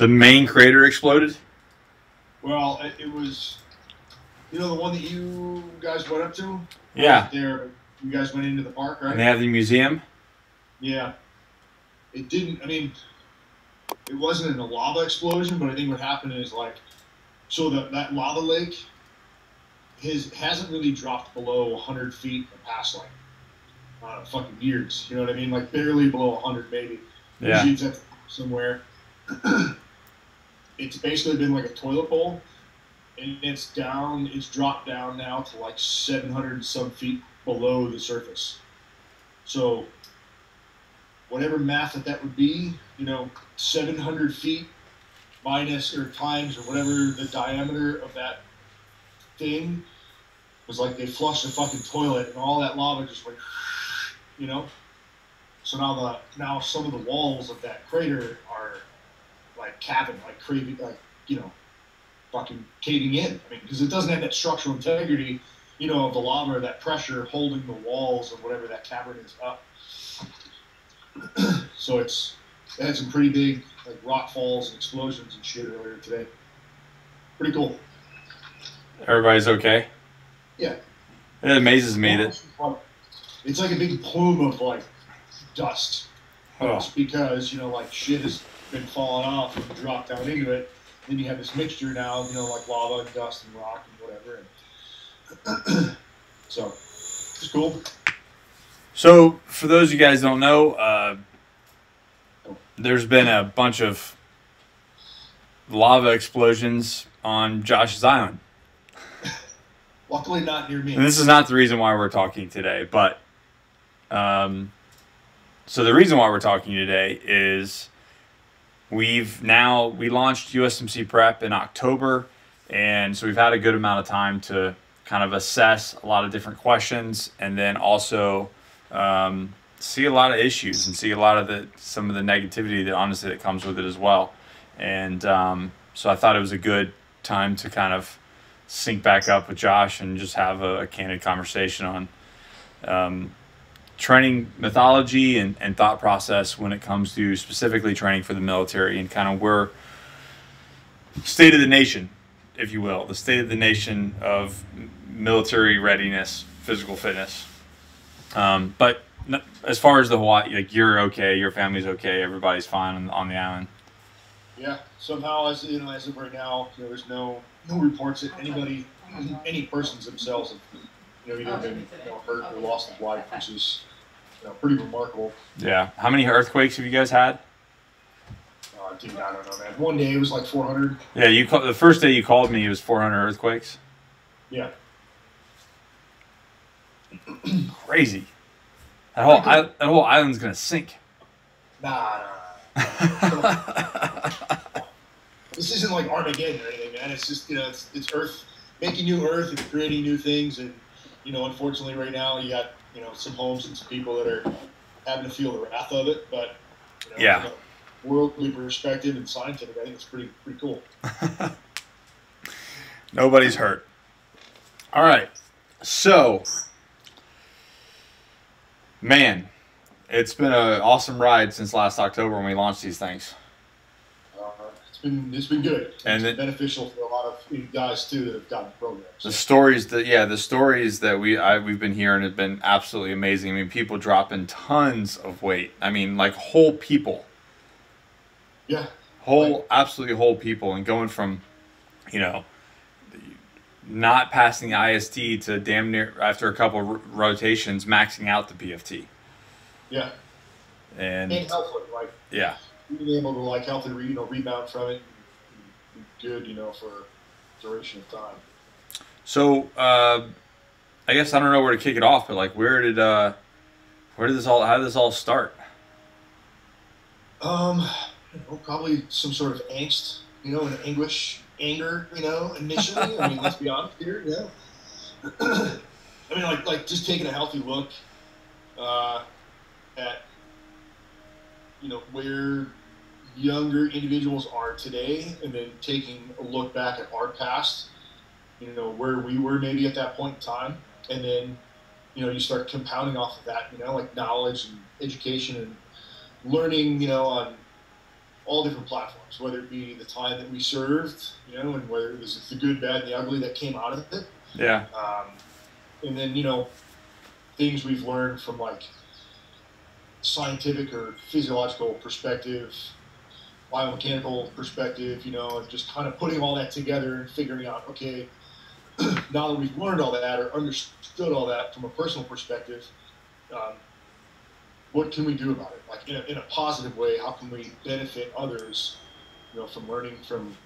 The main crater exploded? Well, it was, you know, the one that you guys went up to? Yeah. There, you guys went into the park, right? And they have the museum? Yeah. It didn't, I mean, it wasn't a lava explosion, but I think what happened is, like, so that lava lake hasn't really dropped below 100 feet in the past, like, fucking years. You know what I mean? Like, barely below 100, maybe. Yeah. Usually it's at somewhere. It's basically been like a toilet bowl, and it's dropped down now to like 700 and some feet below the surface. So whatever math that would be, you know, 700 feet minus or times or whatever the diameter of that thing was, like they flushed a fucking toilet and all that lava just went, you know. So now some of the walls of that crater are like cabin, like crazy, like, you know, fucking caving in. I mean, because it doesn't have that structural integrity, you know, of the lava or that pressure holding the walls of whatever that cavern is up. So it had some pretty big like rock falls and explosions and shit earlier today. Pretty cool. Everybody's okay. Yeah. It amazes me that it's like a big plume of like dust. Oh. It's because, you know, like shit is. Been falling off and dropped down into it. Then you have this mixture now, you know, like lava and dust and rock and whatever. And so it's cool. So for those of you guys who don't know, there's been a bunch of lava explosions on Josh's Island. Luckily not near me. And this is not the reason why we're talking today, but so the reason why we're talking today is we launched USMC Prep in October, and so we've had a good amount of time to kind of assess a lot of different questions, and then also see a lot of issues and see a lot of some of the negativity that honestly that comes with it as well. And so I thought it was a good time to kind of sync back up with Josh and just have a candid conversation on training methodology and thought process when it comes to specifically training for the military, and kind of where state of the nation, if you will, the state of the nation of military readiness, physical fitness. But as far as the Hawaii, like, you're okay, your family's okay, everybody's fine on the island. Yeah, somehow as of right now, you know, there's no reports that anybody, any persons themselves, have, you know, either been, you know, hurt or lost his life, which is, you know, pretty remarkable. Yeah. How many earthquakes have you guys had? Dude, I don't know, man. One day it was like 400. Yeah, the first day you called me, it was 400 earthquakes. Yeah. Crazy. That whole island's gonna sink. Nah. This isn't like Armageddon or anything, man. It's just, you know, it's Earth making new Earth and creating new things, and, you know, unfortunately right now you got, you know, some homes and some people that are having to feel the wrath of it, but, you know, yeah, from a worldly perspective and scientific, I think it's pretty cool. Nobody's hurt. All right, so man, it's been an awesome ride since last October when we launched these things. It's been good. And it's been beneficial for a lot of guys too that have gotten programs. The stories that we've been hearing have been absolutely amazing. I mean, people dropping tons of weight. I mean, like whole people. Yeah. Absolutely whole people, and going from, you know, not passing the IST to damn near after a couple of rotations maxing out the PFT. Yeah. And helpful, like, yeah. Being able to like healthily, you know, rebound from it, and be good, you know, for duration of time. So I guess I don't know where to kick it off, but like, how did this all start? I don't know, probably some sort of angst, you know, and anguish, anger, you know, initially. I mean, let's be honest here, yeah. I mean, like just taking a healthy look at, you know, where younger individuals are today, and then taking a look back at our past, you know, where we were maybe at that point in time, and then, you know, you start compounding off of that, you know, like knowledge and education and learning, you know, on all different platforms, whether it be the time that we served, you know, and whether it was the good, bad, and the ugly that came out of it. Yeah. And then, you know, things we've learned from like scientific or physiological perspective, biomechanical perspective, you know, and just kind of putting all that together and figuring out, okay, now that we've learned all that or understood all that from a personal perspective, what can we do about it? Like in a positive way, how can we benefit others, you know, from learning from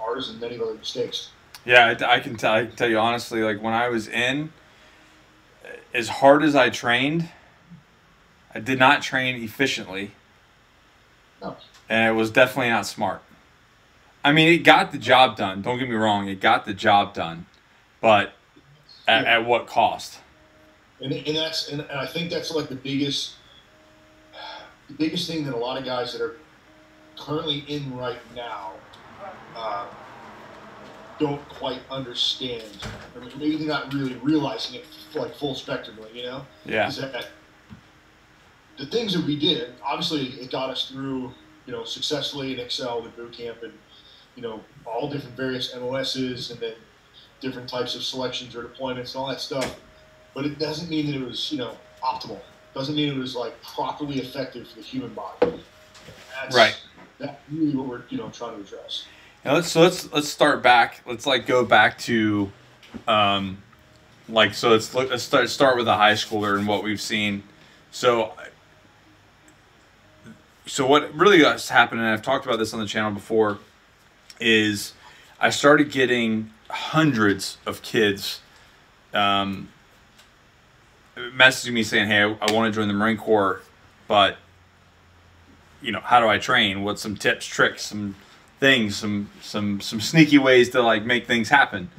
ours and many other mistakes? Yeah, I can tell you honestly, like when I was in, as hard as I trained, I did not train efficiently. No. And it was definitely not smart. I mean, it got the job done. Don't get me wrong. It got the job done, but at what cost? And I think that's like the biggest thing that a lot of guys that are currently in right now don't quite understand. Or maybe they're not really realizing it like full spectrumly, you know? Yeah. Is that the things that we did, obviously it got us through, you know, successfully and excelled at boot camp and, you know, all different various MOSs and then different types of selections or deployments and all that stuff. But it doesn't mean that it was, you know, optimal. It doesn't mean it was like properly effective for the human body. That's, right. That's really what we're, you know, trying to address. Now let's start back. Let's like go back to, like so let's start with a high schooler and what we've seen. So what really has happened, and I've talked about this on the channel before, is I started getting hundreds of kids messaging me saying, hey, I want to join the Marine Corps, but, you know, how do I train? What's some tips, tricks, some things, some sneaky ways to, like, make things happen?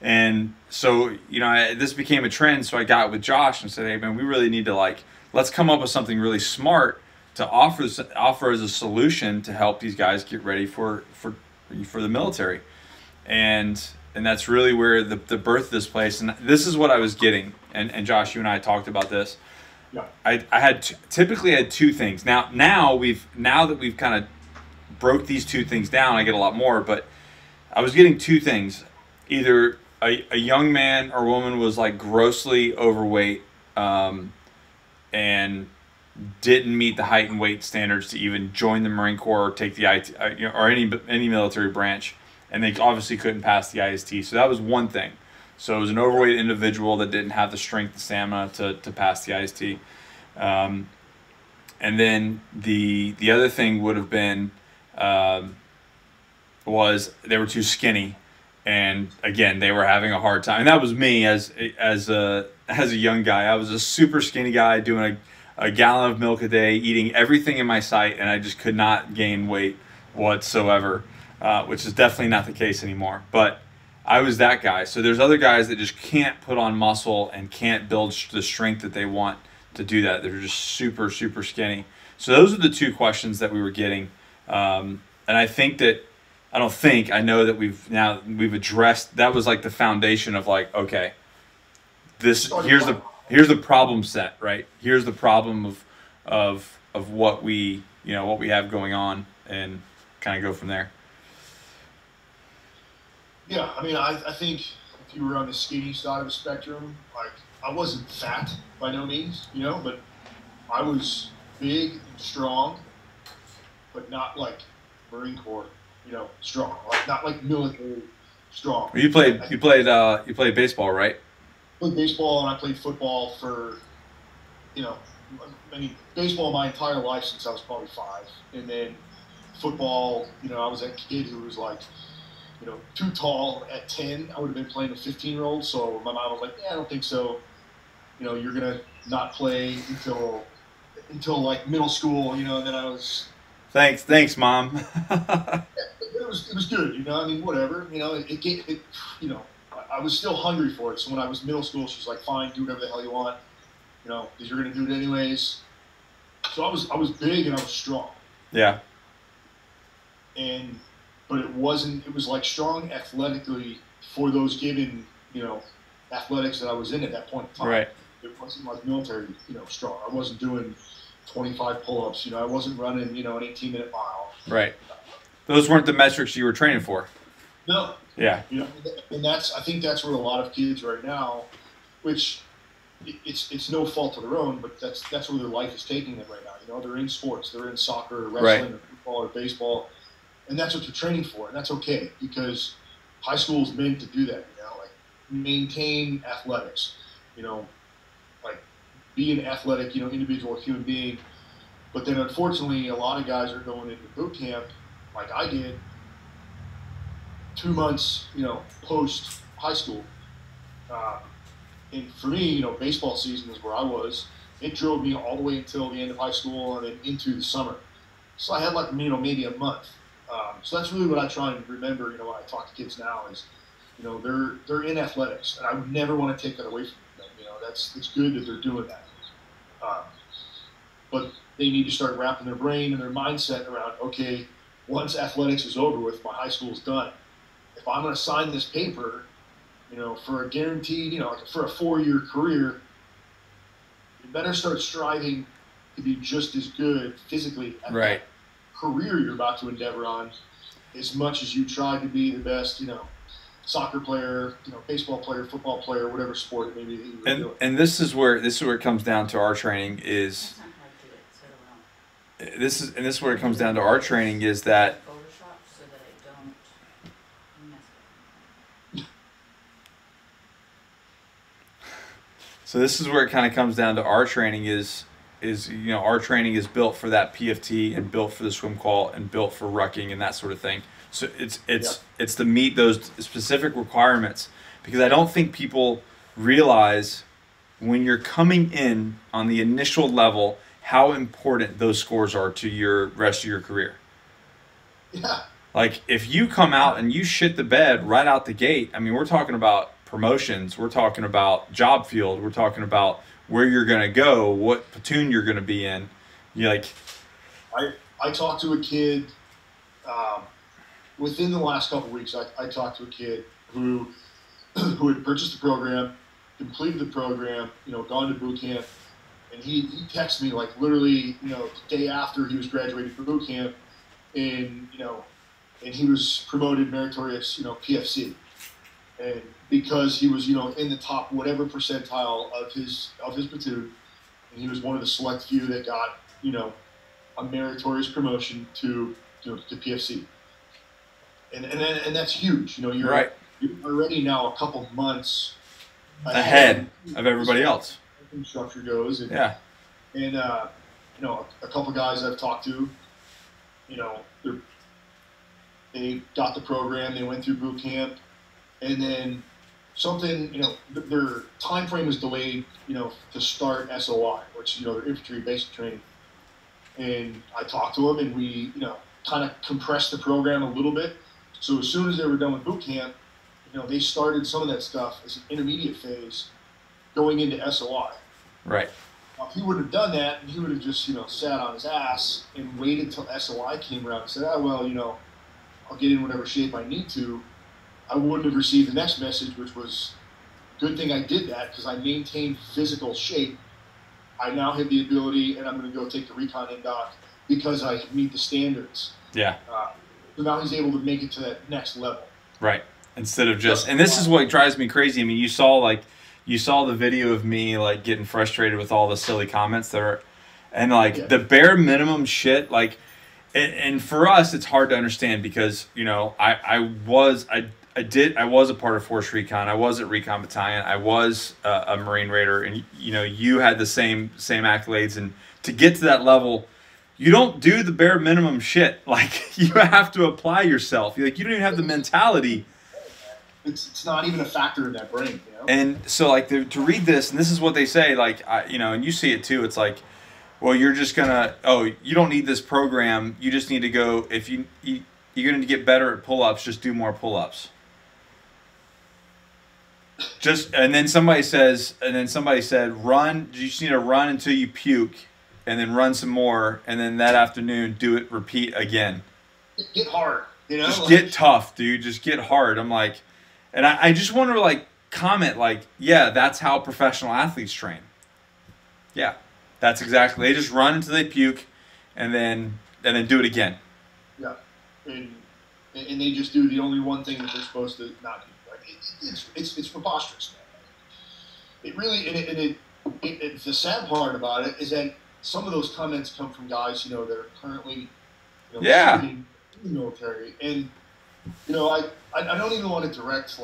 And so, you know, this became a trend, so I got with Josh and said, hey, man, we really need to, like, let's come up with something really smart to offer as a solution to help these guys get ready for the military. And that's really where the birth of this place, and this is what I was getting. And Josh, you and I talked about this. Yeah. I typically had two things. Now that we've kind of broke these two things down, I get a lot more, but I was getting two things. Either a young man or woman was like grossly overweight and didn't meet the height and weight standards to even join the Marine Corps or take the IT or any military branch, and they obviously couldn't pass the IST. So that was one thing. So it was an overweight individual that didn't have the strength, the stamina to pass the IST. And then the other thing would have been was they were too skinny, and again they were having a hard time. And that was me as a young guy. I was a super skinny guy doing a gallon of milk a day, eating everything in my sight, and I just could not gain weight whatsoever, which is definitely not the case anymore. But I was that guy. So there's other guys that just can't put on muscle and can't build the strength that they want to do that. They're just super, super skinny. So those are the two questions that we were getting. And I think that, I know that we've addressed, that was like the foundation of like, okay, here's the problem set, right? Here's the problem of what we, you know, what we have going on, and kind of go from there. Yeah, I mean, I think if you were on the skinny side of the spectrum, like I wasn't fat by no means, you know, but I was big and strong, but not like Marine Corps, you know, strong, like not like military strong. Well, you played baseball, right? I played baseball, and I played football for, you know, I mean, baseball my entire life since I was probably 5. And then football, you know, I was that kid who was like, you know, too tall at 10. I would have been playing a 15-year-old, so my mom was like, yeah, I don't think so. You know, you're going to not play until like middle school, you know, and then I was... Thanks, Mom. it was good, you know, I mean, whatever, you know, it you know, I was still hungry for it. So when I was middle school, she's like, fine, do whatever the hell you want, you know, because you're going to do it anyways. So I was big and I was strong. Yeah. But it was like strong athletically for those given, you know, athletics that I was in at that point in time. Right. It wasn't like military, you know, strong. I wasn't doing 25 pull-ups. You know, I wasn't running, you know, an 18-minute mile. Right. Those weren't the metrics you were training for. No. Yeah. You know, and that's, I think that's where a lot of kids right now, which it's no fault of their own, but that's where their life is taking them right now. You know, they're in sports, they're in soccer or wrestling or football or baseball, and that's what they're training for, and that's okay because high school is meant to do that. You know, like maintain athletics. You know, like be an athletic, you know, individual human being. But then unfortunately, a lot of guys are going into boot camp like I did. 2 months, you know, post high school. And for me, you know, baseball season is where I was. It drilled me all the way until the end of high school and then into the summer. So I had like, you know, maybe a month. So that's really what I try and remember, you know, when I talk to kids now is, you know, they're in athletics and I would never want to take that away from them. You know, that's, it's good that they're doing that. But they need to start wrapping their brain and their mindset around, okay, once athletics is over with, my high school's done. If I'm going to sign this paper, you know, for a guaranteed, you know, for a 4-year career, you better start striving to be just as good physically at right. the career you're about to endeavor on as much as you try to be the best, you know, soccer player, you know, baseball player, football player, whatever sport maybe that you were doing. And this is where it comes down to our training is that so this is where it kind of comes down to our training is you know, our training is built for that PFT and built for the swim qual and built for rucking and that sort of thing. So it's to meet those specific requirements, because I don't think people realize when you're coming in on the initial level how important those scores are to your rest of your career. Yeah. Like if you come out and you shit the bed right out the gate, I mean, we're talking about promotions, we're talking about job field, we're talking about where you're going to go, what platoon you're going to be in. You're like, I talked to a kid within the last couple of weeks. I talked to a kid who had purchased the program, completed the program, you know, gone to boot camp, and he texted me like literally, you know, the day after he was graduating from boot camp, and you know, and he was promoted meritorious, you know, PFC. And because he was, you know, in the top whatever percentile of his platoon, and he was one of the select few that got, you know, a meritorious promotion to, you know, to PFC. And that's huge. You know, you're right. You're already now a couple months ahead of everybody else. Structure goes. And, yeah. And you know, a couple guys I've talked to, you know, they got the program, they went through boot camp. And then something, you know, their time frame was delayed, you know, to start SOI, which, you know, their infantry basic training. And I talked to them, and we, you know, kind of compressed the program a little bit. So as soon as they were done with boot camp, you know, they started some of that stuff as an intermediate phase going into SOI. Right. Now, if he would have done that, he would have just, you know, sat on his ass and waited till SOI came around and said, oh, well, you know, I'll get in whatever shape I need to. I wouldn't have received the next message, which was, good thing I did that because I maintained physical shape. I now have the ability, and I'm going to go take the recon MDoc because I meet the standards. Yeah. So now he's able to make it to that next level. Right. Instead of just, and this is what drives me crazy. I mean, you saw the video of me like getting frustrated with all the silly comments there, and like the bare minimum shit, like, and for us, it's hard to understand because, you know, I was a part of Force Recon. I was at Recon Battalion. I was a Marine Raider, and you know, you had the same accolades. And to get to that level, you don't do the bare minimum shit. Like you have to apply yourself. Like you don't even have the mentality. It's not even a factor in that brain. You know? And so, like to read this, and this is what they say. Like you know, and you see it too. It's like, well, you're just gonna. Oh, you don't need this program. You just need to go. If you're gonna get better at pull-ups, just do more pull-ups. And then somebody said, run. You just need to run until you puke, and then run some more, and then that afternoon do it, repeat again. Get hard, you know. Just like, get tough, dude. Just get hard. I'm like, and I just want to like comment, like, yeah, that's how professional athletes train. Yeah, That's exactly. They just run until they puke, and then do it again. Yeah, and they just do the only one thing that they're supposed to not do. Like it's preposterous, man. It really the sad part about it is that some of those comments come from guys that are currently shooting in the military, and I don't even want to direct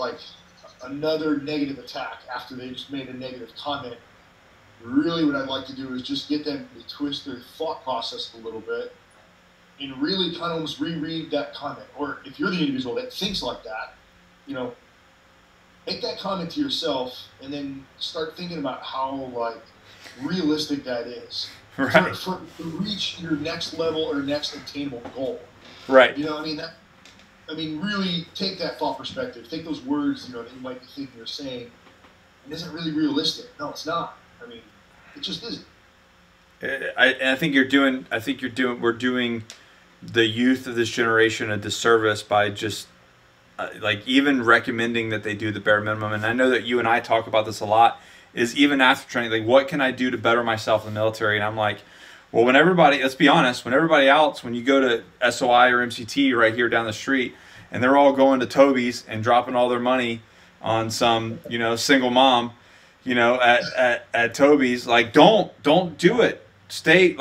another negative attack after they just made a negative comment. Really, what I'd like to do is just get them to twist their thought process a little bit and really kind of almost reread that comment. Or if you're the individual that thinks like that, make that comment to yourself and then start thinking about how realistic that is. Right. To reach your next level or next attainable goal. Right. You know what I mean? Really take that thought perspective. Take those words, that you might be thinking or saying, and is it really realistic? No, it's not. It just isn't. We're doing the youth of this generation a disservice by just even recommending that they do the bare minimum. And I know that you and I talk about this a lot, is even after training, what can I do to better myself in the military? And I'm like, well, let's be honest, when everybody else, when you go to SOI or MCT right here down the street, and they're all going to Toby's and dropping all their money on some, single mom, at Toby's, don't do it. Stay,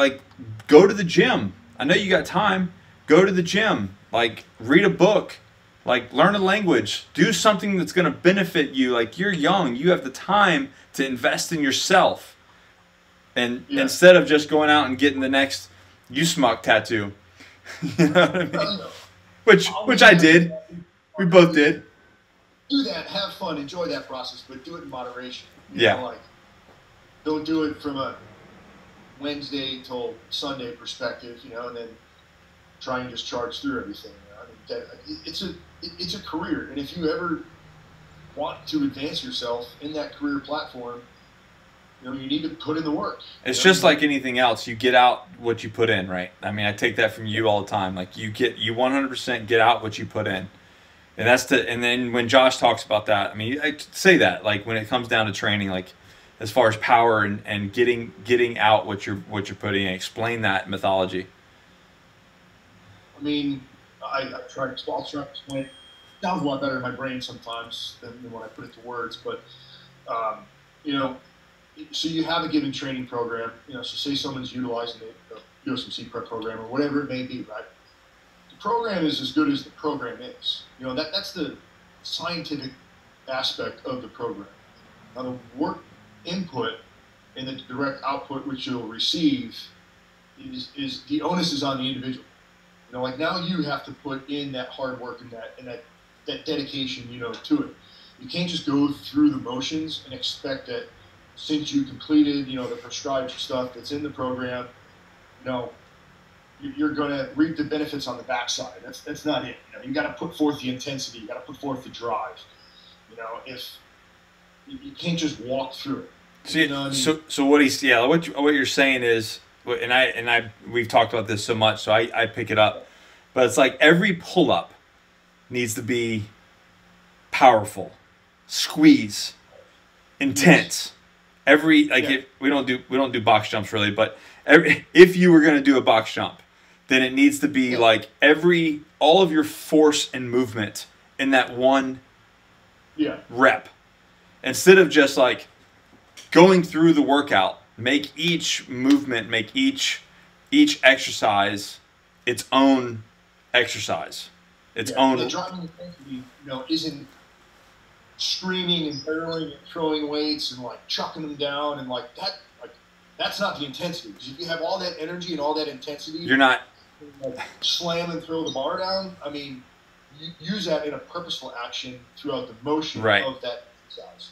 go to the gym. I know you got time. Go to the gym. Read a book. Learn a language. Do something that's going to benefit you. You're young. You have the time to invest in yourself. And instead of just going out and getting the next USMC tattoo. You know what I mean? Which I did. We both did. Do that. Have fun. Enjoy that process. But do it in moderation. Don't do it from a Wednesday till Sunday perspective, and then try and just charge through everything. It's a career, and if you ever want to advance yourself in that career platform, you need to put in the work. It's just like anything else. You get out what you put in, right? I take that from you all the time. You 100% get out what you put in. And then when Josh talks about that, I say that when it comes down to training, as far as power and getting out what you're putting in, explain that mythology. I try to explain. It sounds a lot better in my brain sometimes than when I put it to words, but so you have a given training program, so say someone's utilizing the USMC Prep program or whatever it may be, right? Program is as good as the program is. That's the scientific aspect of the program. Now the work input and the direct output which you'll receive is the onus is on the individual. Now you have to put in that hard work and that dedication, to it. You can't just go through the motions and expect that since you completed, the prescribed stuff that's in the program, you're going to reap the benefits on the backside. That's not it. You got to put forth the intensity. You got to put forth the drive. If you can't just walk through it. See, so what you're saying is, and we've talked about this so much, so I pick it up, but it's every pull up needs to be powerful, squeeze, intense. Every if we don't do box jumps really, but if you were going to do a box jump, then it needs to be all of your force and movement in that one rep. Instead of just going through the workout, make each movement, make each exercise its own exercise. The driving intensity, isn't screaming and barreling and throwing weights and chucking them down and that. That's not the intensity. Because if you have all that energy and all that intensity, you're not slam and throw the bar down. You use that in a purposeful action throughout the motion of that exercise.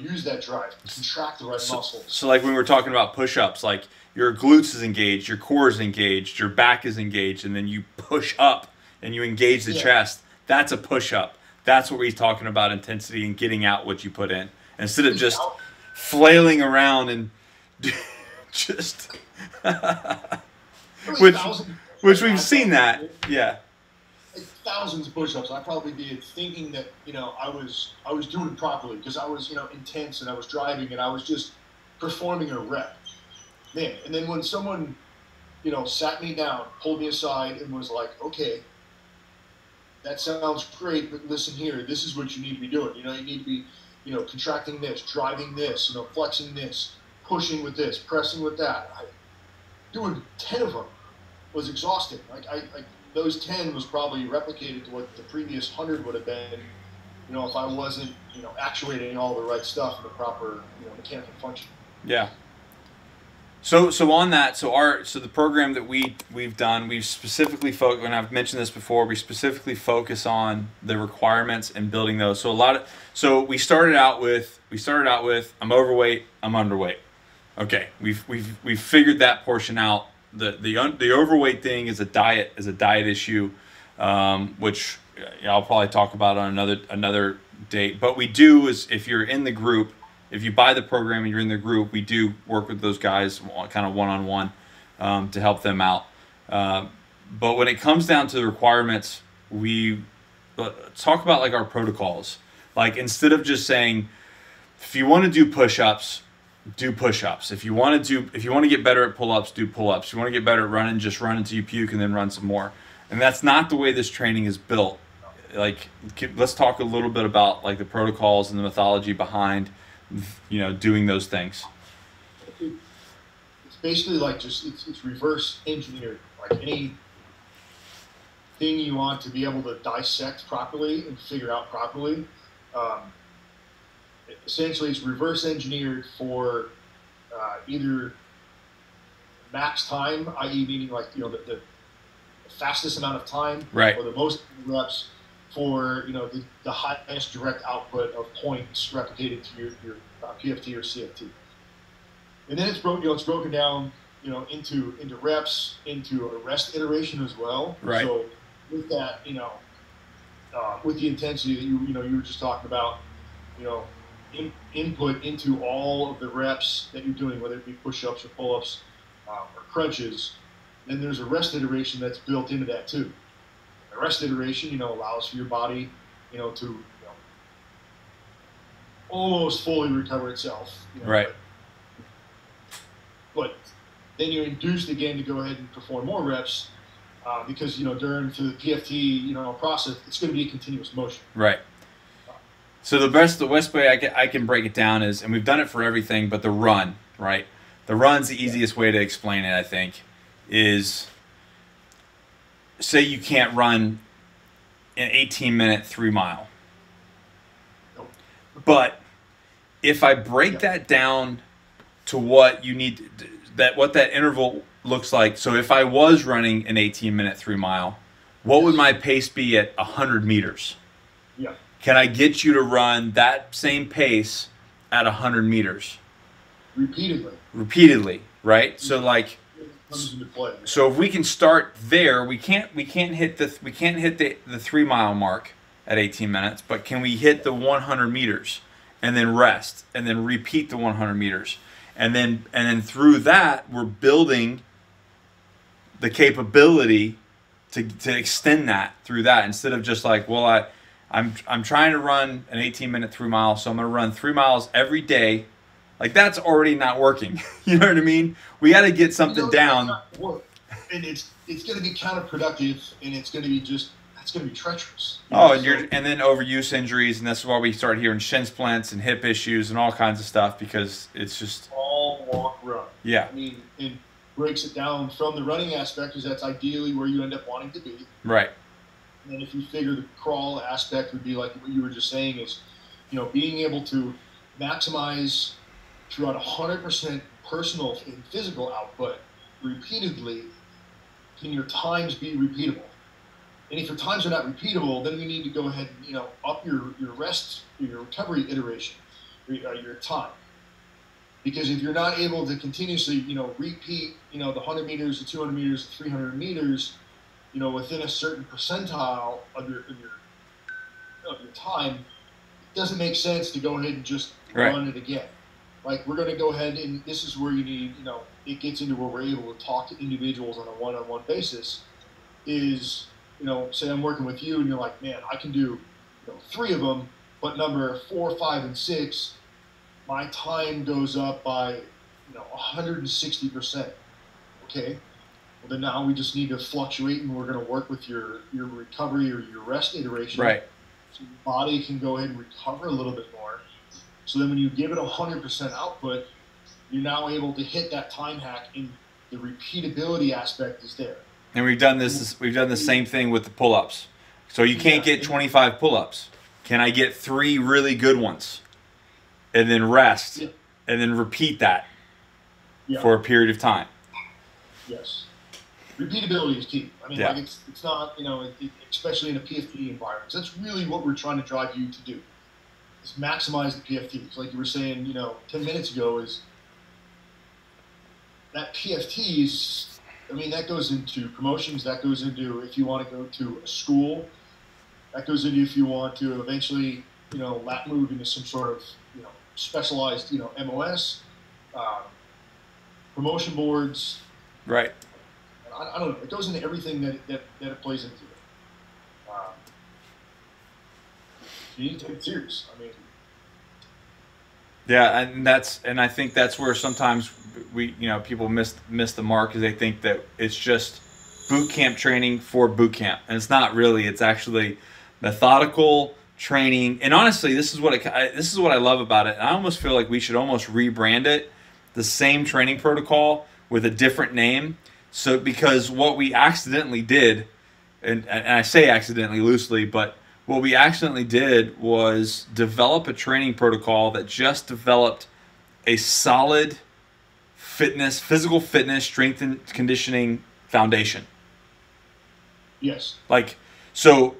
Use that drive, contract the right muscles. So, when we were talking about push-ups, your glutes is engaged, your core is engaged, your back is engaged, and then you push up and you engage the chest. That's a push-up. That's what we're talking about: intensity and getting out what you put in, instead of just flailing around and. Just which we've seen that thousands of push-ups I probably did, thinking that I was doing it properly because I was intense and I was driving and I was just performing a rep. man. And then when someone, you know, sat me down, pulled me aside and was like, okay, that sounds great, but listen here, this is what you need to be doing. You know, you need to be, you know, contracting this, driving this, you know, flexing this, pushing with this, pressing with that. Doing 10 of them was exhausting. Like, those 10 was probably replicated to what the previous 100 would have been, you know, if I wasn't, you know, actuating all the right stuff in the proper, you know, mechanical function. Yeah. So on that, so the program that we've done, we've specifically focused, and I've mentioned this before, we specifically focus on the requirements and building those. So we started out with I'm overweight, I'm underweight. Okay, we've figured that portion out. The overweight thing is a diet issue, which I'll probably talk about on another date. But we do is if you're in the group. If you buy the program and you're in the group, we do work with those guys kind of one-on-one to help them out. But when it comes down to the requirements, we talk about like our protocols. Like instead of just saying, if you want to do push-ups, do push-ups. If you want to get better at pull-ups, do pull-ups. If you want to get better at running, just run until you puke and then run some more. And that's not the way this training is built. Like let's talk a little bit about like the protocols and the mythology behind, you know, doing those things. It's basically like it's reverse engineered. Like anything you want to be able to dissect properly and figure out properly, essentially it's reverse engineered for either max time, i.e. meaning like, you know, the fastest amount of time, right, or the most reps, for, you know, the highest direct output of points replicated to your PFT or CFT. And then it's broken down, you know, into reps, into a rest iteration as well. Right. So with that, you know, with the intensity that you were just talking about, you know, input into all of the reps that you're doing, whether it be push-ups or pull-ups or crunches, then there's a rest iteration that's built into that too. The rest iteration, you know, allows for your body, you know, to almost fully recover itself. You know, right. But then you're induced again to go ahead and perform more reps because, you know, through the PFT, you know, process, it's going to be a continuous motion. Right. So the best way I can break it down is, and we've done it for everything, but the run, right? The run's the easiest way to explain it, I think, is, say you can't run an 18-minute 3-mile. But if I break that down to what you need, what that interval looks like. So if I was running an 18-minute 3-mile, what would my pace be at 100 meters? Yeah. Can I get you to run that same pace at 100 meters? Repeatedly. Repeatedly, right? So like, so if we can start there, we can't hit the 3-mile mark at 18 minutes, but can we hit the 100 meters and then rest and then repeat the 100 meters and then through that we're building the capability to extend that through that instead of just like, well, I'm trying to run an 18-minute 3-mile, so I'm going to run 3 miles every day. Like, that's already not working. You know what I mean? We got to get something down. And it's going to be counterproductive, and it's going to be it's going to be treacherous. Oh, and then overuse injuries, and that's why we start hearing shin splints and hip issues and all kinds of stuff, because it's just all walk, run. Yeah. I mean, it breaks it down from the running aspect, because that's ideally where you end up wanting to be. Right. And then if you figure the crawl aspect would be like what you were just saying is, you know, being able to maximize throughout 100% personal and physical output repeatedly, can your times be repeatable? And if your times are not repeatable, then we need to go ahead and, you know, up your rest, your recovery iteration, your time. Because if you're not able to continuously, you know, repeat, you know, the 100 meters, the 200 meters, the 300 meters, you know, within a certain percentile of your time, it doesn't make sense to go ahead and just run it again. Like, we're going to go ahead, and this is where you need, you know, it gets into where we're able to talk to individuals on a one-on-one basis is, you know, say I'm working with you and you're like, man, I can do, you know, 3 of them, but number 4, 5, and 6, my time goes up by you know, 160%. Okay, well then now we just need to fluctuate, and we're going to work with your recovery or your rest iteration, right? So your body can go ahead and recover a little bit more. So then when you give it 100% output, you're now able to hit that time hack, and the repeatability aspect is there. And we've done this. We've done the same thing with the pull-ups. So you can't get 25 pull-ups. Can I get 3 really good ones, and then rest, and then repeat that for a period of time? Yes, repeatability is key. I mean, like it's not, you know, especially in a PFT environment. So that's really what we're trying to drive you to do, is maximize the PFT. It's like you were saying, you know, 10 minutes ago, is that PFT is. I mean, that goes into promotions, that goes into if you want to go to a school, that goes into if you want to eventually, you know, lat move into some sort of, you know, specialized, you know, MOS, promotion boards. Right. I don't know. It goes into everything that it plays into. You need to take it serious. I mean. Yeah, and I think that's where sometimes we, you know, people miss the mark, because they think that it's just boot camp training for boot camp, and it's not really. It's actually methodical training, and honestly, this is what I love about it. And I almost feel like we should almost rebrand it, the same training protocol with a different name. So because what we accidentally did, and I say accidentally loosely, but what we accidentally did was develop a training protocol that just developed a solid fitness, physical fitness, strength and conditioning foundation. Yes. Like, so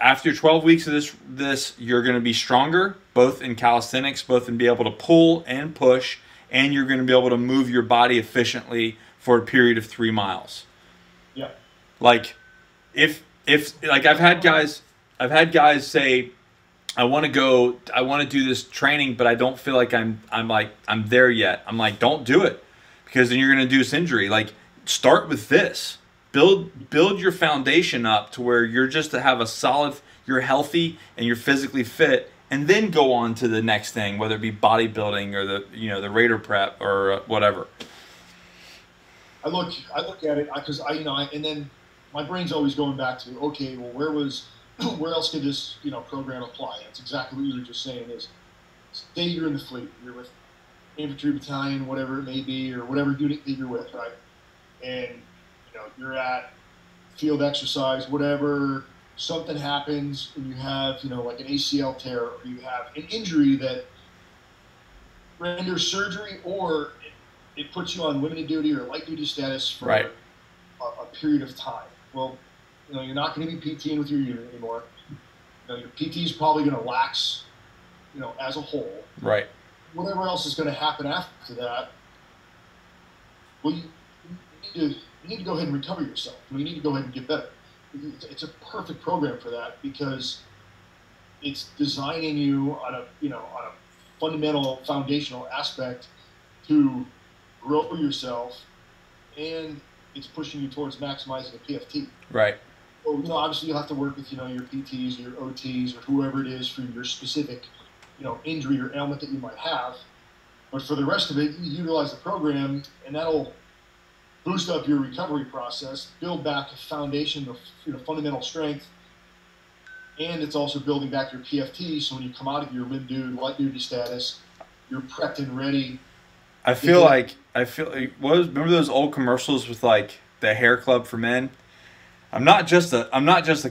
after 12 weeks of this, you're going to be stronger, both in calisthenics, both in be able to pull and push, and you're going to be able to move your body efficiently for a period of 3 miles. Yeah. Like, like I've had guys say, I want to do this training, but I don't feel like I'm there yet. I'm like, don't do it, because then you're going to induce injury. Like, start with this. Build your foundation up to where you're just to have a solid, you're healthy and you're physically fit, and then go on to the next thing, whether it be bodybuilding or the, you know, the Raider Prep or whatever. I look at it, because I, you know, and then my brain's always going back to, okay, well, where else could this, you know, program apply? That's exactly what you were just saying. Is, say you're in the fleet, you're with infantry battalion, whatever it may be, or whatever unit that you're with, right? And, you know, you're at field exercise, whatever, something happens, and you have, you know, like an ACL tear, or you have an injury that renders surgery, or it puts you on limited duty or light duty status for a period of time. Well, you know, you're not going to be PTing with your unit anymore. You know, your PT is probably going to lax, you know, as a whole. Right. Whatever else is going to happen after that, well, you need to go ahead and recover yourself. You need to go ahead and get better. It's a perfect program for that, because it's designing you on a, you know, on a fundamental, foundational aspect to grow yourself, and it's pushing you towards maximizing a PFT. Right. Well, you know, obviously you'll have to work with, you know, your PTs, your OTs, or whoever it is for your specific, you know, injury or ailment that you might have. But for the rest of it, you utilize the program, and that'll boost up your recovery process, build back a foundation of, you know, fundamental strength, and it's also building back your PFT, so when you come out of your light duty status, you're prepped and ready. I feel like remember those old commercials with like the hair club for men? I'm not just a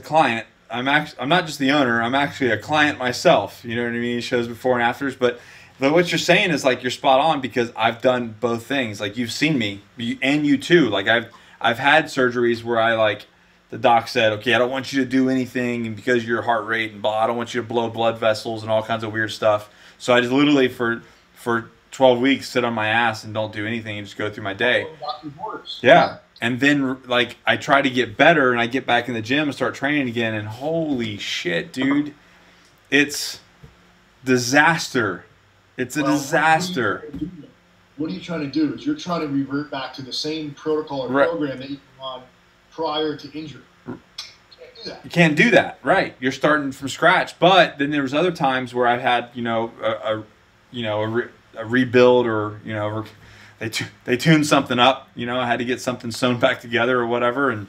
client. I'm not just the owner. I'm actually a client myself. You know what I mean? It shows before and afters. But what you're saying is, like, you're spot on, because I've done both things. Like, you've seen me, and you too. Like, I've had surgeries where I, like, the doc said, okay, I don't want you to do anything, and because of your heart rate and blah, I don't want you to blow blood vessels and all kinds of weird stuff. So I just literally for 12 weeks sit on my ass and don't do anything and just go through my day. Yeah. And then, like, I try to get better, and I get back in the gym and start training again, and holy shit, dude, it's disaster. It's a disaster. What are you trying to do? Is you're trying to revert back to the same protocol or program that you were on prior to injury. You can't do that. You can't do that, right? You're starting from scratch. But then there was other times where I had, you know, a rebuild, or, you know, they tuned something up, you know, I had to get something sewn back together or whatever. And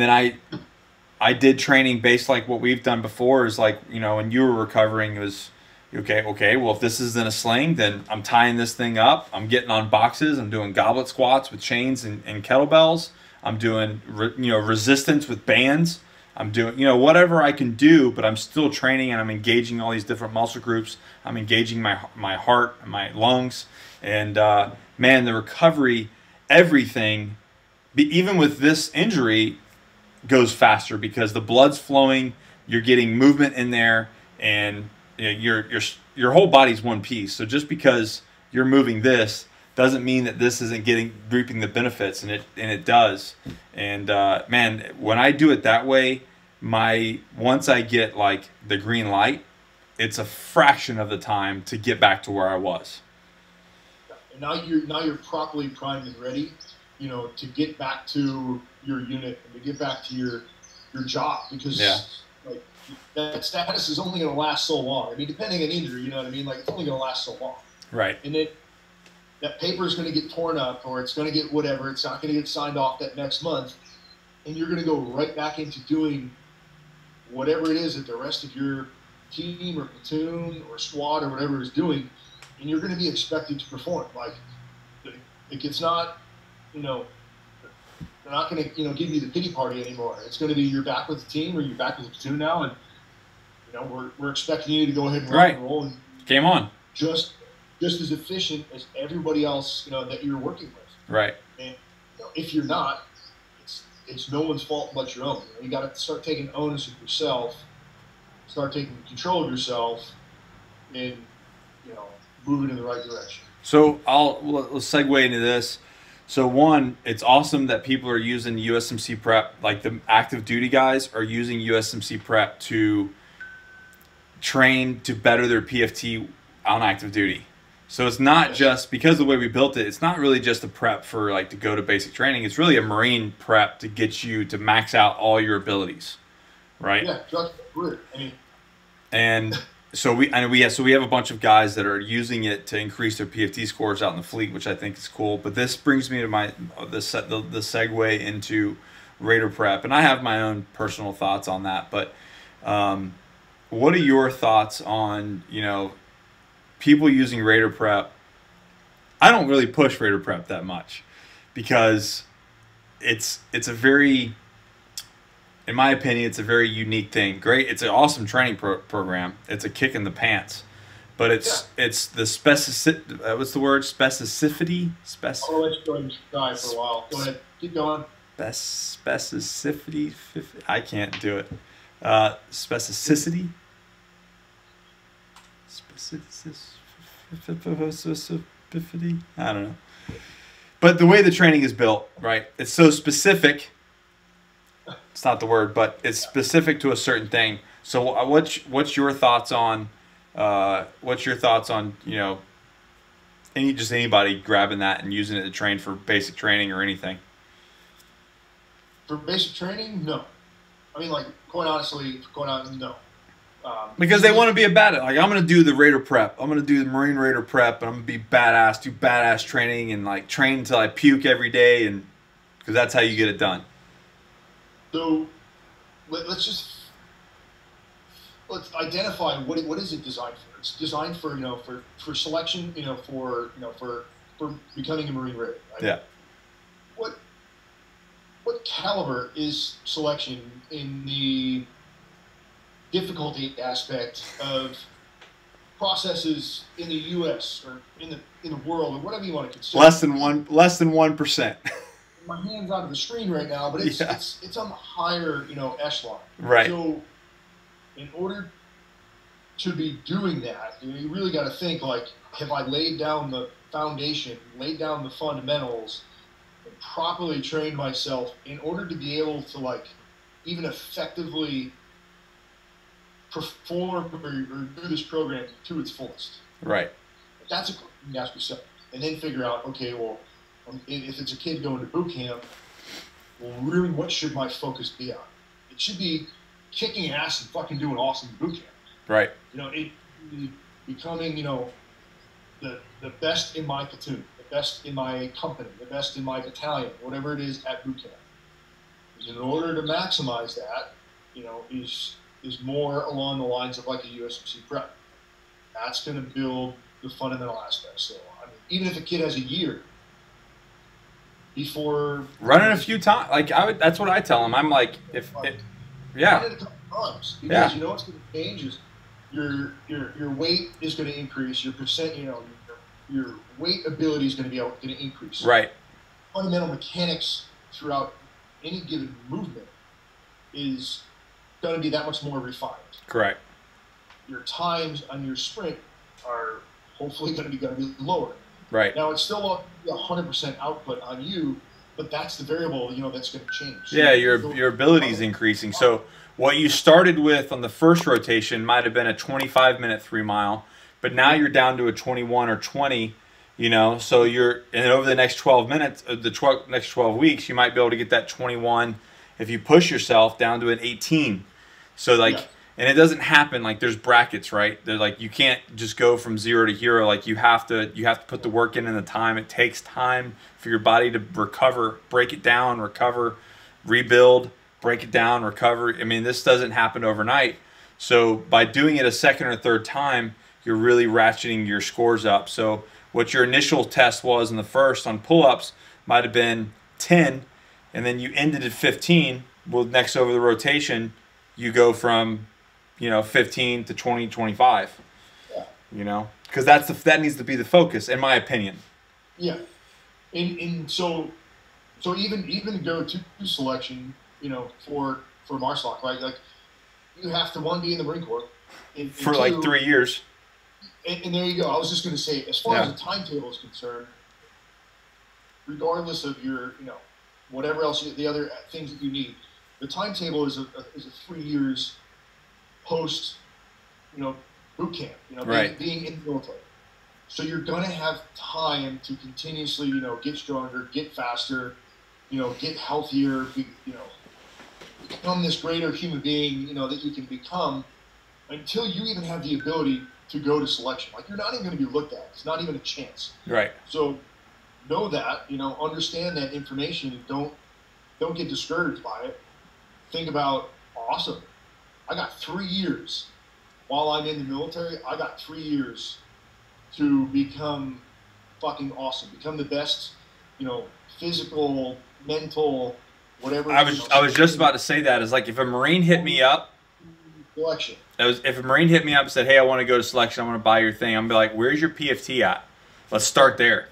then I did training based like what we've done before is like, you know, when you were recovering, it was, okay, well, if this isn't a sling, then I'm tying this thing up. I'm getting on boxes. I'm doing goblet squats with chains and kettlebells. I'm doing, resistance with bands. I'm doing, whatever I can do, but I'm still training and I'm engaging all these different muscle groups. I'm engaging my heart and my lungs. And, man, the recovery, everything, even with this injury, goes faster because the blood's flowing. You're getting movement in there, and your whole body's one piece. So just because you're moving this doesn't mean that this isn't reaping the benefits, and it does. And man, when I do it that way, once I get like the green light, it's a fraction of the time to get back to where I was. Now you're properly primed and ready, to get back to your unit and to get back to your job, because like that status is only going to last so long. I mean, depending on injury, like it's only going to last so long. Right. And then that paper is going to get torn up, or it's going to get whatever. It's not going to get signed off that next month. And you're going to go right back into doing whatever it is that the rest of your team or platoon or squad or whatever is doing. And you're going to be expected to perform. Like, it's not, they're not going to, give you the pity party anymore. It's going to be you're back with the team, or you're back with the platoon now. And, we're expecting you to go ahead and roll and game on. Just as efficient as everybody else, that you're working with. Right. And if you're not, it's no one's fault but your own. You got to start taking onus of yourself, start taking control of yourself, and, moving in the right direction. So let's segue into this. So one, it's awesome that people are using USMC Prep, like the active duty guys are using USMC Prep to train to better their PFT on active duty. So it's not just, because of the way we built it, it's not really just a prep for like to go to basic training. It's really a Marine prep to get you to max out all your abilities, right? Yeah, just weird. I mean, and so we have a bunch of guys that are using it to increase their PFT scores out in the fleet, which I think is cool. But this brings me to the segue into Raider Prep, and I have my own personal thoughts on that. But what are your thoughts on people using Raider Prep? I don't really push Raider Prep that much because it's a very, in my opinion, it's a very unique thing. Great, it's an awesome training program. It's a kick in the pants, but it's the specificity. What's the word? Specificity. Oh, it's going to die for a while. Go ahead, keep going. Specificity. I can't do it. Specificity. I don't know, but the way the training is built, right, it's so specific. It's not the word, but it's specific to a certain thing. So what's your thoughts on anybody grabbing that and using it to train for basic training or anything? For basic training, no. I mean, like, quite honestly, no. Because they want to be a badass. Like, I'm going to do the Raider Prep. I'm going to do the Marine Raider Prep, and I'm going to be badass, do badass training, and, like, train until I puke every day, and because that's how you get it done. So let's identify what is it designed for. It's designed for, for selection, for becoming a Marine Raider. Right? Yeah. What caliber is selection in the difficulty aspect of processes in the U.S. or in the world, or whatever you want to consider? Less than 1%. My hand's out of the screen right now, but it's on the higher echelon. Right. So in order to be doing that, you really got to think like, have I laid down the foundation, laid down the fundamentals, and properly trained myself in order to be able to like even effectively perform or do this program to its fullest. Right. That's a question you ask yourself, and then figure out, okay, well, if it's a kid going to boot camp, well, really, what should my focus be on? It should be kicking ass and fucking doing awesome boot camp. Right. Becoming, the best in my platoon, the best in my company, the best in my battalion, whatever it is at boot camp. Because in order to maximize that, you know, is more along the lines of like a USMC prep. That's going to build the fundamental aspects. So, I mean, even if a kid has a year before running a few times, like I would, that's what I tell him. I'm like, if it, yeah, run it a couple times, because you know what's going to change is your weight is going to increase, your percent, you know, your weight ability is going to be going to increase. Right. Fundamental mechanics throughout any given movement is going to be that much more refined. Correct. Your times on your sprint are hopefully going to be lower. Right. Now, it's still 100% output on you, but that's the variable, you know, that's going to change. So yeah, your ability is increasing. So what you started with on the first rotation might have been a 25-minute 3 mile, but now you're down to a 21 or 20, you know, so you're, and over the next 12 minutes, next 12 weeks, you might be able to get that 21, if you push yourself, down to an 18. So like, yeah. And it doesn't happen, like there's brackets, right? They're like, you can't just go from zero to hero. Like you have to put the work in and the time. It takes time for your body to recover, break it down, recover, rebuild, break it down, recover. I mean, this doesn't happen overnight. So by doing it a second or third time, you're really ratcheting your scores up. So what your initial test was in the first on pull-ups might have been 10, and then you ended at 15. Well, next over the rotation, you go from, you know, 15 to 20, 25, yeah. You know, because that's that needs to be the focus, in my opinion. Yeah, and so even go-to selection, you know, for martial law, right? Like you have to one, be in the Marine Corps for two, like 3 years. And there you go. I was just going to say, as far as the timetable is concerned, regardless of your, you know, whatever else the other things that you need, the timetable is a 3 years. Post, you know, boot camp, you know, right. being in the military. So you're going to have time to continuously, you know, get stronger, get faster, you know, get healthier, you know, become this greater human being, you know, that you can become until you even have the ability to go to selection. Like, you're not even going to be looked at. It's not even a chance. Right. So know that, you know, understand that information and don't get discouraged by it. Think about, awesome, I got 3 years while I'm in the military. I got 3 years to become fucking awesome, become the best, you know, physical, mental, whatever. I was just about to say that. It's like if a Marine hit me up, selection. If a Marine hit me up and said, "Hey, I want to go to selection. I want to buy your thing." I'm gonna be like, "Where's your PFT at? Let's start there."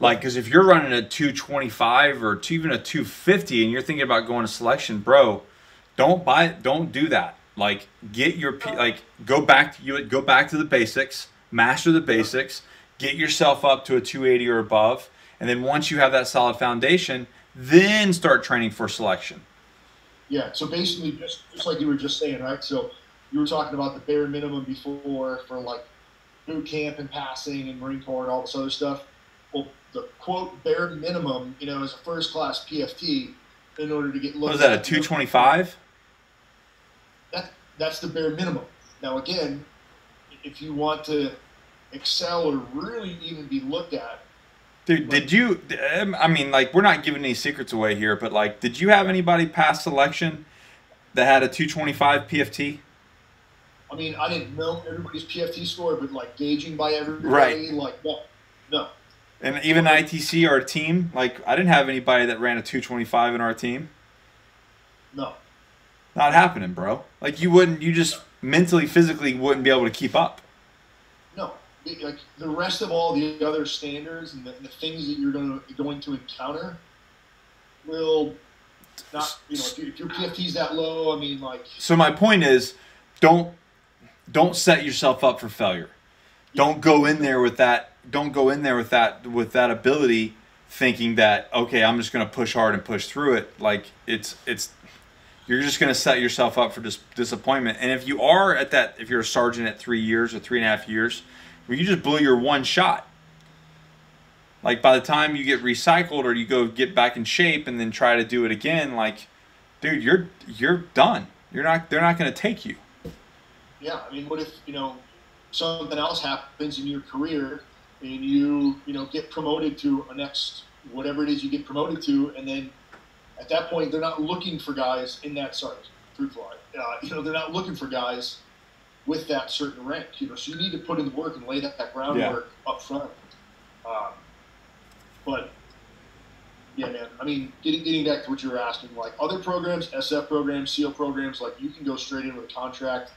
Like, because if you're running a 225 or even a 250 and you're thinking about going to selection, bro. Don't do that. Like, get your, like, go back to the basics, master the basics, get yourself up to a 280 or above. And then once you have that solid foundation, then start training for selection. Yeah. So basically just like you were just saying, right? So you were talking about the bare minimum before for like boot camp and passing and Marine Corps and all this other stuff. Well, the quote bare minimum, you know, is a first class PFT in order to get looked at. What is that, a 225? That's the bare minimum. Now, again, if you want to excel or really even be looked at. Dude, like, did you, I mean, like, we're not giving any secrets away here, but, like, did you have anybody pass selection that had a 225 PFT? I mean, I didn't know everybody's PFT score, but, like, gauging by everybody, right. Like, no. And even ITC, our team, like, I didn't have anybody that ran a 225 in our team. No. Not happening, bro. Like, you just mentally, physically wouldn't be able to keep up. No. Like, the rest of all the other standards and the things that you're going to encounter will not, you know, if your PFT's that low, I mean, like. So my point is, don't set yourself up for failure. Don't go in there with that. Don't go in there with that ability, thinking that, okay, I'm just going to push hard and push through it. Like, you're just going to set yourself up for disappointment. And if you are at that, if you're a sergeant at 3 years or 3.5 years, well, you just blew your one shot. Like, by the time you get recycled or you go get back in shape and then try to do it again, like, dude, you're done. They're not going to take you. Yeah, I mean, what if, you know, something else happens in your career? and you get promoted to a next whatever it is you get promoted to, and then at that point they're not looking for guys in that sergeant through fly. They're not looking for guys with that certain rank. So you need to put in the work and lay that groundwork up front. But yeah, man. I mean, getting back to what you were asking, like other programs, SF programs, SEAL programs, like you can go straight in with a contract.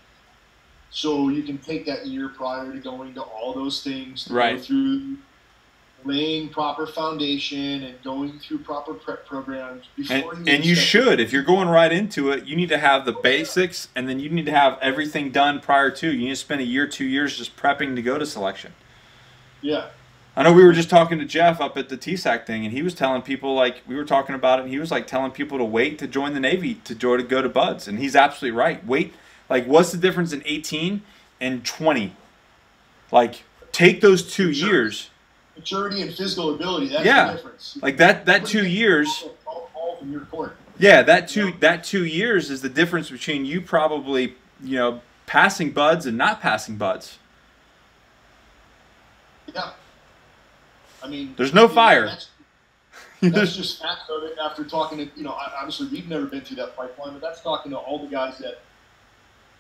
So you can take that year prior to going to all those things, to right? Go through laying proper foundation and going through proper prep programs before. And you should, if you're going right into it, you need to have the basics, and then you need to have everything done prior to. You need to spend a year, 2 years just prepping to go to selection. Yeah. I know we were just talking to Jeff up at the TSAC thing, and he was telling people, like, we were talking about it, and he was, like, telling people to wait to join the Navy to go to BUD/S, and he's absolutely right. Wait. Like, what's the difference in 18 and 20? Like, take those 2 years. Maturity and physical ability, that's the difference. Like, that 2 years. All from your court. Yeah, that 2 years is the difference between you probably, passing BUD/S and not passing BUD/S. Yeah. I mean, there's no fire. That's just facts of it. After talking to, obviously we've never been through that pipeline, but that's talking to all the guys that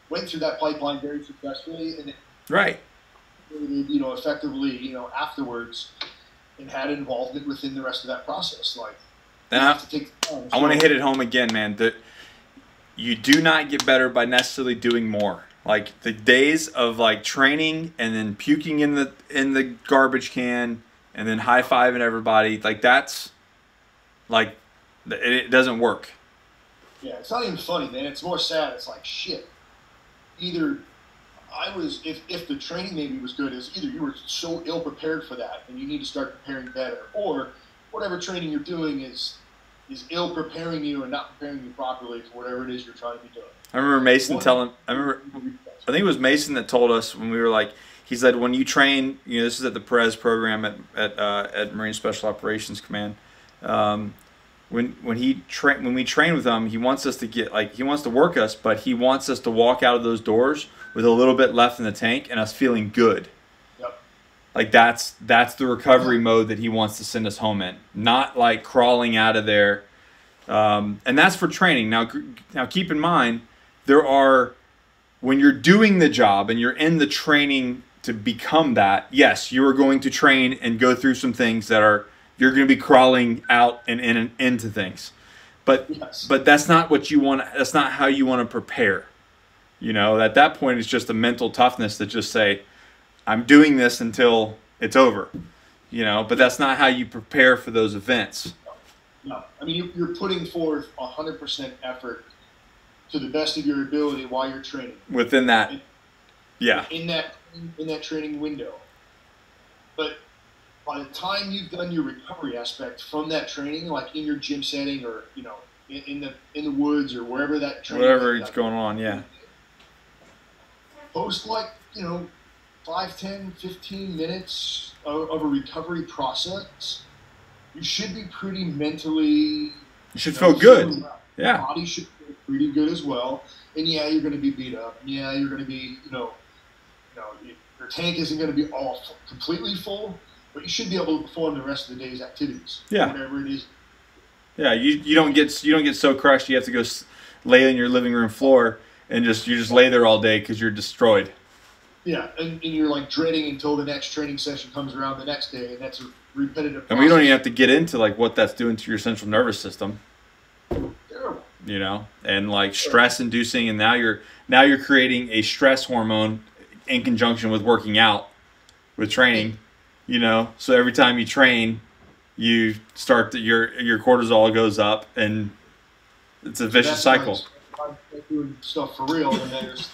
went through that pipeline very successfully, and right, effectively, afterwards, and had involvement within the rest of that process. Like, then I have to take the time. I want to hit it home again, man. That you do not get better by necessarily doing more. Like the days of like training and then puking in the garbage can, and then high-fiving everybody, like that's, like, it doesn't work. Yeah, it's not even funny, man. It's more sad. It's like, shit. Either I was, if the training maybe was good, is either you were so ill-prepared for that and you need to start preparing better, or whatever training you're doing is ill-preparing you and not preparing you properly for whatever it is you're trying to be doing. I remember Mason telling, I think it was Mason that told us when we were like, he said, when you train, this is at the Perez program at Marine Special Operations Command. When we train with him, he wants us to get he wants to work us, but he wants us to walk out of those doors with a little bit left in the tank and us feeling good. Yep. Like that's the recovery mode that he wants to send us home in, not like crawling out of there. And that's for training. Now keep in mind, there are, when you're doing the job and you're in the training to become that, yes, you are going to train and go through some things that are, you're going to be crawling out and in and into things, but yes. But that's not what you want. That's not how you want to prepare. At that point, it's just a mental toughness to just say, I'm doing this until it's over. But that's not how you prepare for those events. No. I mean, you're putting forth 100% effort to the best of your ability while you're training. Within that, in that training window. But by the time you've done your recovery aspect from that training, like in your gym setting or in the woods or wherever that training, whatever it's going on, yeah. Post 5, 10, 15 minutes of a recovery process, you should be pretty mentally. You should feel good. Yeah. Your body should feel pretty good as well. And yeah, you're going to be beat up. And yeah, you're going to be your tank isn't going to be all completely full. But you should be able to perform the rest of the day's activities. Yeah. Whatever it is. Yeah, you don't get so crushed you have to go lay on your living room floor and you just lay there all day because you're destroyed. Yeah, and you're like dreading until the next training session comes around the next day, and that's a repetitive process. And we don't even have to get into like what that's doing to your central nervous system. Terrible. And like stress inducing, and now you're creating a stress hormone in conjunction with working out, with training. Right. So every time you train, you start your cortisol goes up, and it's a vicious cycle. I'm doing stuff for real, and there's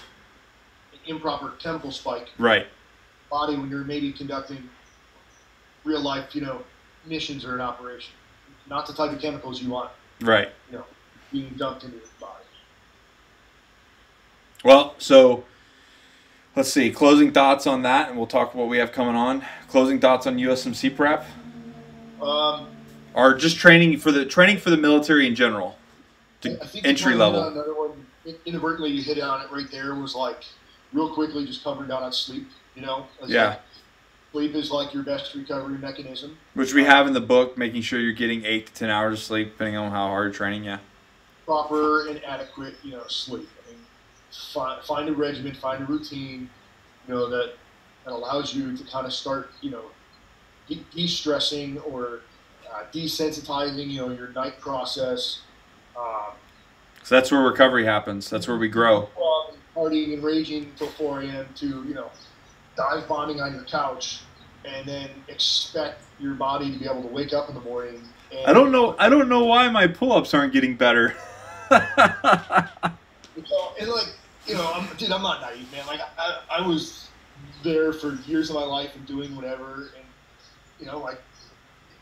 an improper temporal spike. Right. Body when you're maybe conducting real life, missions or an operation, not the type of chemicals you want. Right. Being dumped into your body. Well, so. Let's see, closing thoughts on that, and we'll talk what we have coming on. Closing thoughts on USMC prep? Or just training for the military in general, to entry level. Another one, inadvertently you hit on it right there, was like, real quickly just covering down on sleep, Sleep is like your best recovery mechanism. Which we have in the book, making sure you're getting 8 to 10 hours of sleep, depending on how hard you're training, yeah. Proper and adequate, you know, sleep. I mean, find a regimen, find a routine, you know, that allows you to kind of start, you know, de-stressing or desensitizing, you know, your night process. So that's where recovery happens. That's where we grow. Partying and raging till 4 a.m. to, you know, dive bombing on your couch, and then expect your body to be able to wake up in the morning. And I don't know why my pull-ups aren't getting better. And like, you know, I'm not naive, man. Like I was there for years of my life and doing whatever, and you know, like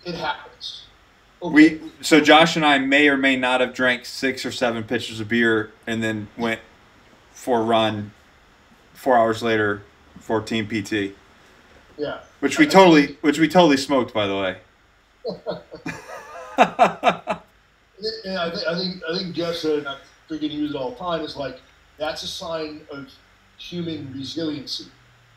it happens. Okay. So Josh and I may or may not have drank 6 or 7 pitchers of beer and then went for a run 4 hours later. 14 PT. Yeah. Which we totally smoked, by the way. And I think Jeff said, and I freaking use it all the time, is like that's a sign of human resiliency,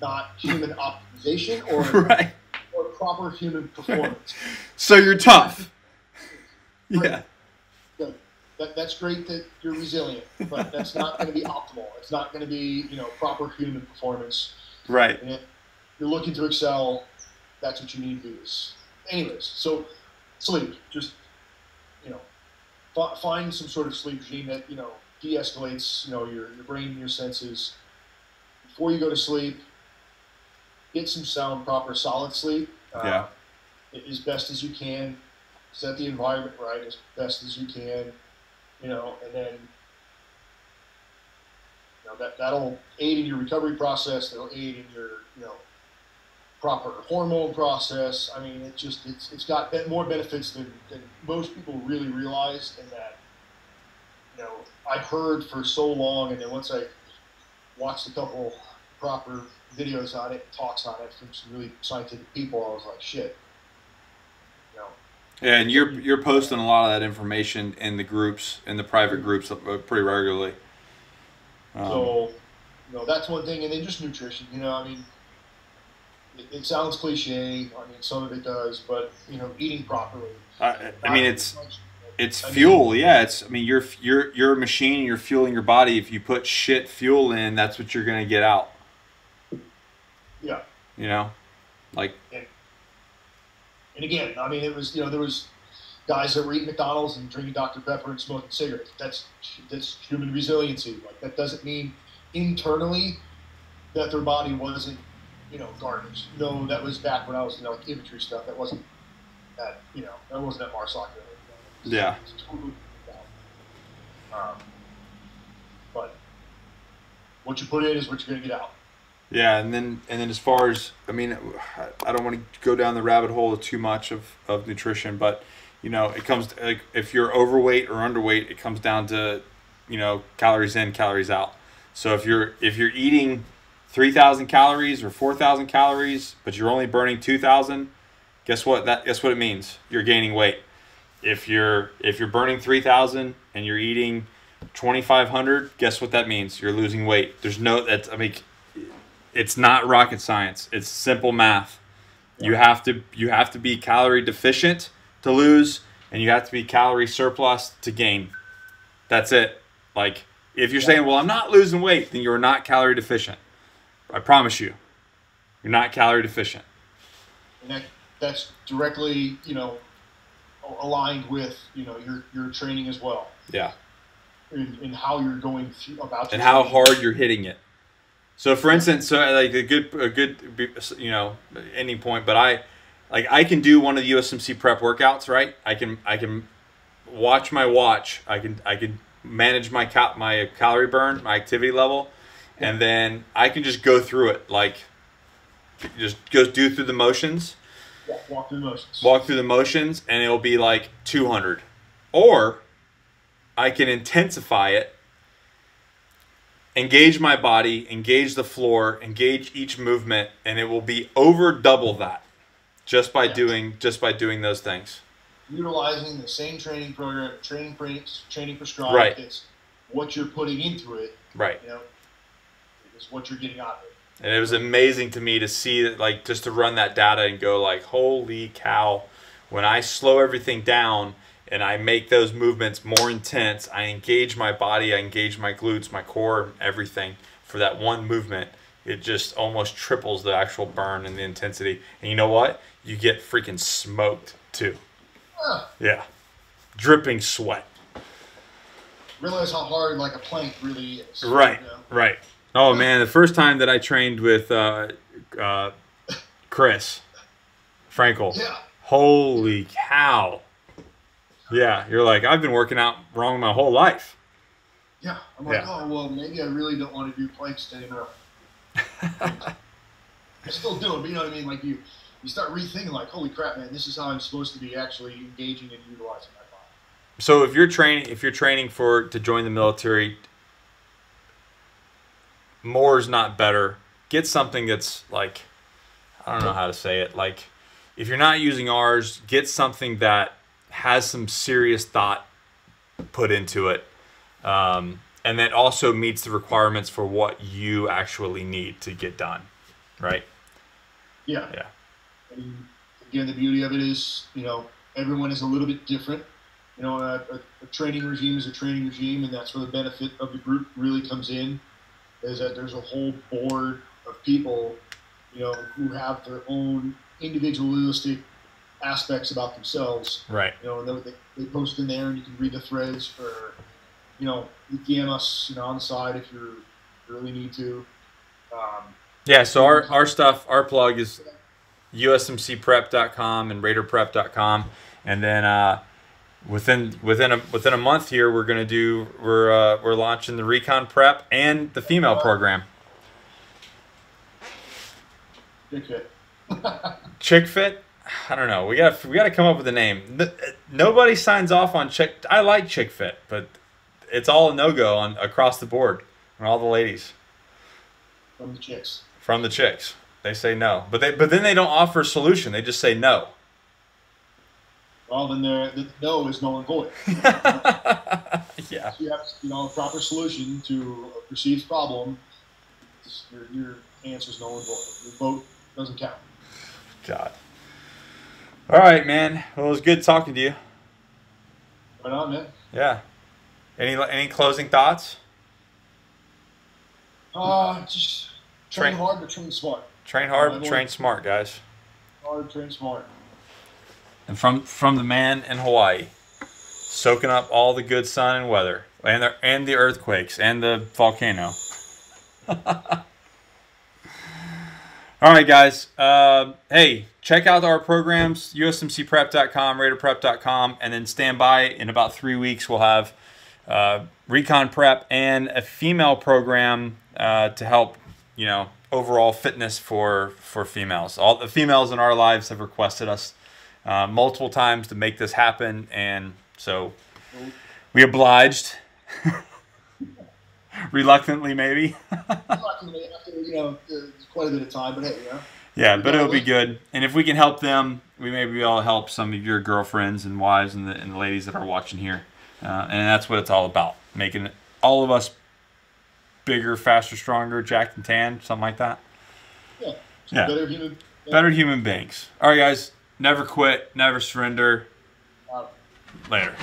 not human optimization or right. or proper human performance. Right. So you're tough. Right. Yeah. That's great that you're resilient, but that's not going to be optimal. It's not going to be, you know, proper human performance. Right. And if you're looking to excel, that's what you need to do. Anyways, so sleep, just, you know, find some sort of sleep regime that, you know, de-escalates, you know, your brain and your senses. Before you go to sleep, get some sound, proper, solid sleep. As best as you can. Set the environment right as best as you can, you know, and then, you know, that'll aid in your recovery process. That'll aid in your, you know, proper hormone process. I mean, it just, it's got more benefits than most people really realize, and that, you know, I heard for so long, and then once I watched a couple proper videos on it, talks on it from some really scientific people, I was like, shit, you know. Yeah, and you're posting a lot of that information in the groups, in the private groups, pretty regularly. So, you know, that's one thing, and then just nutrition. You know, I mean, it sounds cliche. I mean, some of it does, but you know, eating properly. I mean, it's fuel. I mean, you're a machine, and you're fueling your body. If you put shit fuel in, that's what you're gonna get out. Yeah. You know, like. Yeah. And again, I mean, it was, you know, there was guys that were eating McDonald's and drinking Dr. Pepper and smoking cigarettes. That's human resiliency. Like, that doesn't mean internally that their body wasn't, you know, garbage. No, that was back when I was, you know, like infantry stuff. That wasn't that, you know, that wasn't at MARSOC. Really. Yeah. Totally but what you put in is what you're going to get out. Yeah, and then as far as, I mean, I don't want to go down the rabbit hole too much of nutrition, but, you know, it comes to, like, if you're overweight or underweight, it comes down to, you know, calories in, calories out. So if you're eating 3,000 calories or 4,000 calories, but you're only burning 2,000, guess what it means? You're gaining weight. If you're burning 3,000 and you're eating 2,500, guess what that means? You're losing weight. It's not rocket science. It's simple math. Yeah. You have to be calorie deficient to lose, and you have to be calorie surplus to gain. That's it. Like, if you're saying, well, I'm not losing weight, then you're not calorie deficient. I promise you, you're not calorie deficient. And that's directly, you know, aligned with, you know, your training as well. Yeah. And how you're going about it. And how hard you're hitting it. So, for instance, like a good, you know, ending point. But I can do one of the USMC prep workouts, right? I can watch my watch. I can manage my calorie burn, my activity level, and then I can just go through it, like just do through the motions. Yeah, walk through the motions. Walk through the motions, and it'll be like 200, or I can intensify it. Engage my body, engage the floor, engage each movement, and it will be over double that just by doing those things. Utilizing the same training program, training prescribed, right. It's what you're putting into it. Right. You know, it's what you're getting out of it. And it was amazing to me to see that, like, just to run that data and go like, holy cow, when I slow everything down and I make those movements more intense, I engage my body, I engage my glutes, my core, everything for that one movement. It just almost triples the actual burn and the intensity. And you know what? You get freaking smoked too. Yeah. Dripping sweat. Realize how hard like a plank really is. Right, you know? Right. Oh man, the first time that I trained with Chris Frankel, yeah. Holy cow. Yeah, you're like, I've been working out wrong my whole life. Yeah, I'm like, oh, well, maybe I really don't want to do planks anymore. I still do it, but you know what I mean? Like you start rethinking like, holy crap, man, this is how I'm supposed to be actually engaging and utilizing my body. So if you're training to join the military, more is not better. Get something that's like, I don't know how to say it. Like if you're not using ours, get something that has some serious thought put into it. And that also meets the requirements for what you actually need to get done, right? Yeah. Yeah. I mean, again, the beauty of it is, you know, everyone is a little bit different. You know, a training regime is a training regime, and that's where the benefit of the group really comes in, is that there's a whole board of people, you know, who have their own individualistic aspects about themselves. Right. You know, and they post in there, and you can read the threads for, you know, DM us, you know, on the side if you really need to. Yeah, so our stuff, our plug is usmcprep.com and raiderprep.com, and then within a month here, we're launching the Recon Prep and the female program. Chick Fit. Chick Fit? I don't know. We gotta come up with a name. Nobody signs off on Chick. I like Chick Fit, but it's all a no-go across the board and all the ladies. From the chicks. From the chicks. They say no. But then they don't offer a solution. They just say no. Well, then the no is null and void. Yeah. So you have, you know, a proper solution to a perceived problem. Your answer is null and void. Your vote doesn't count. God. All right, man. Well, it was good talking to you. Right on, man. Yeah. Any closing thoughts? Just train hard, but train smart. Train hard, but train smart, guys. Hard, train smart. And from the man in Hawaii, soaking up all the good sun and weather, and the earthquakes and the volcano. All right, guys. Hey, check out our programs: usmcprep.com, raiderprep.com, and then stand by. In about 3 weeks, we'll have Recon Prep and a female program to help, you know, overall fitness for females. All the females in our lives have requested us multiple times to make this happen, and so we obliged. Reluctantly, maybe. Reluctantly, after, you know, quite a bit of time, but hey, you know. Yeah, but it'll be good, and if we can help them, we may be able to help some of your girlfriends and wives and the ladies that are watching here. And that's what it's all about, making all of us bigger, faster, stronger, jacked and tan, something like that. Yeah, yeah. Better human beings. All right, guys, never quit, never surrender. Later.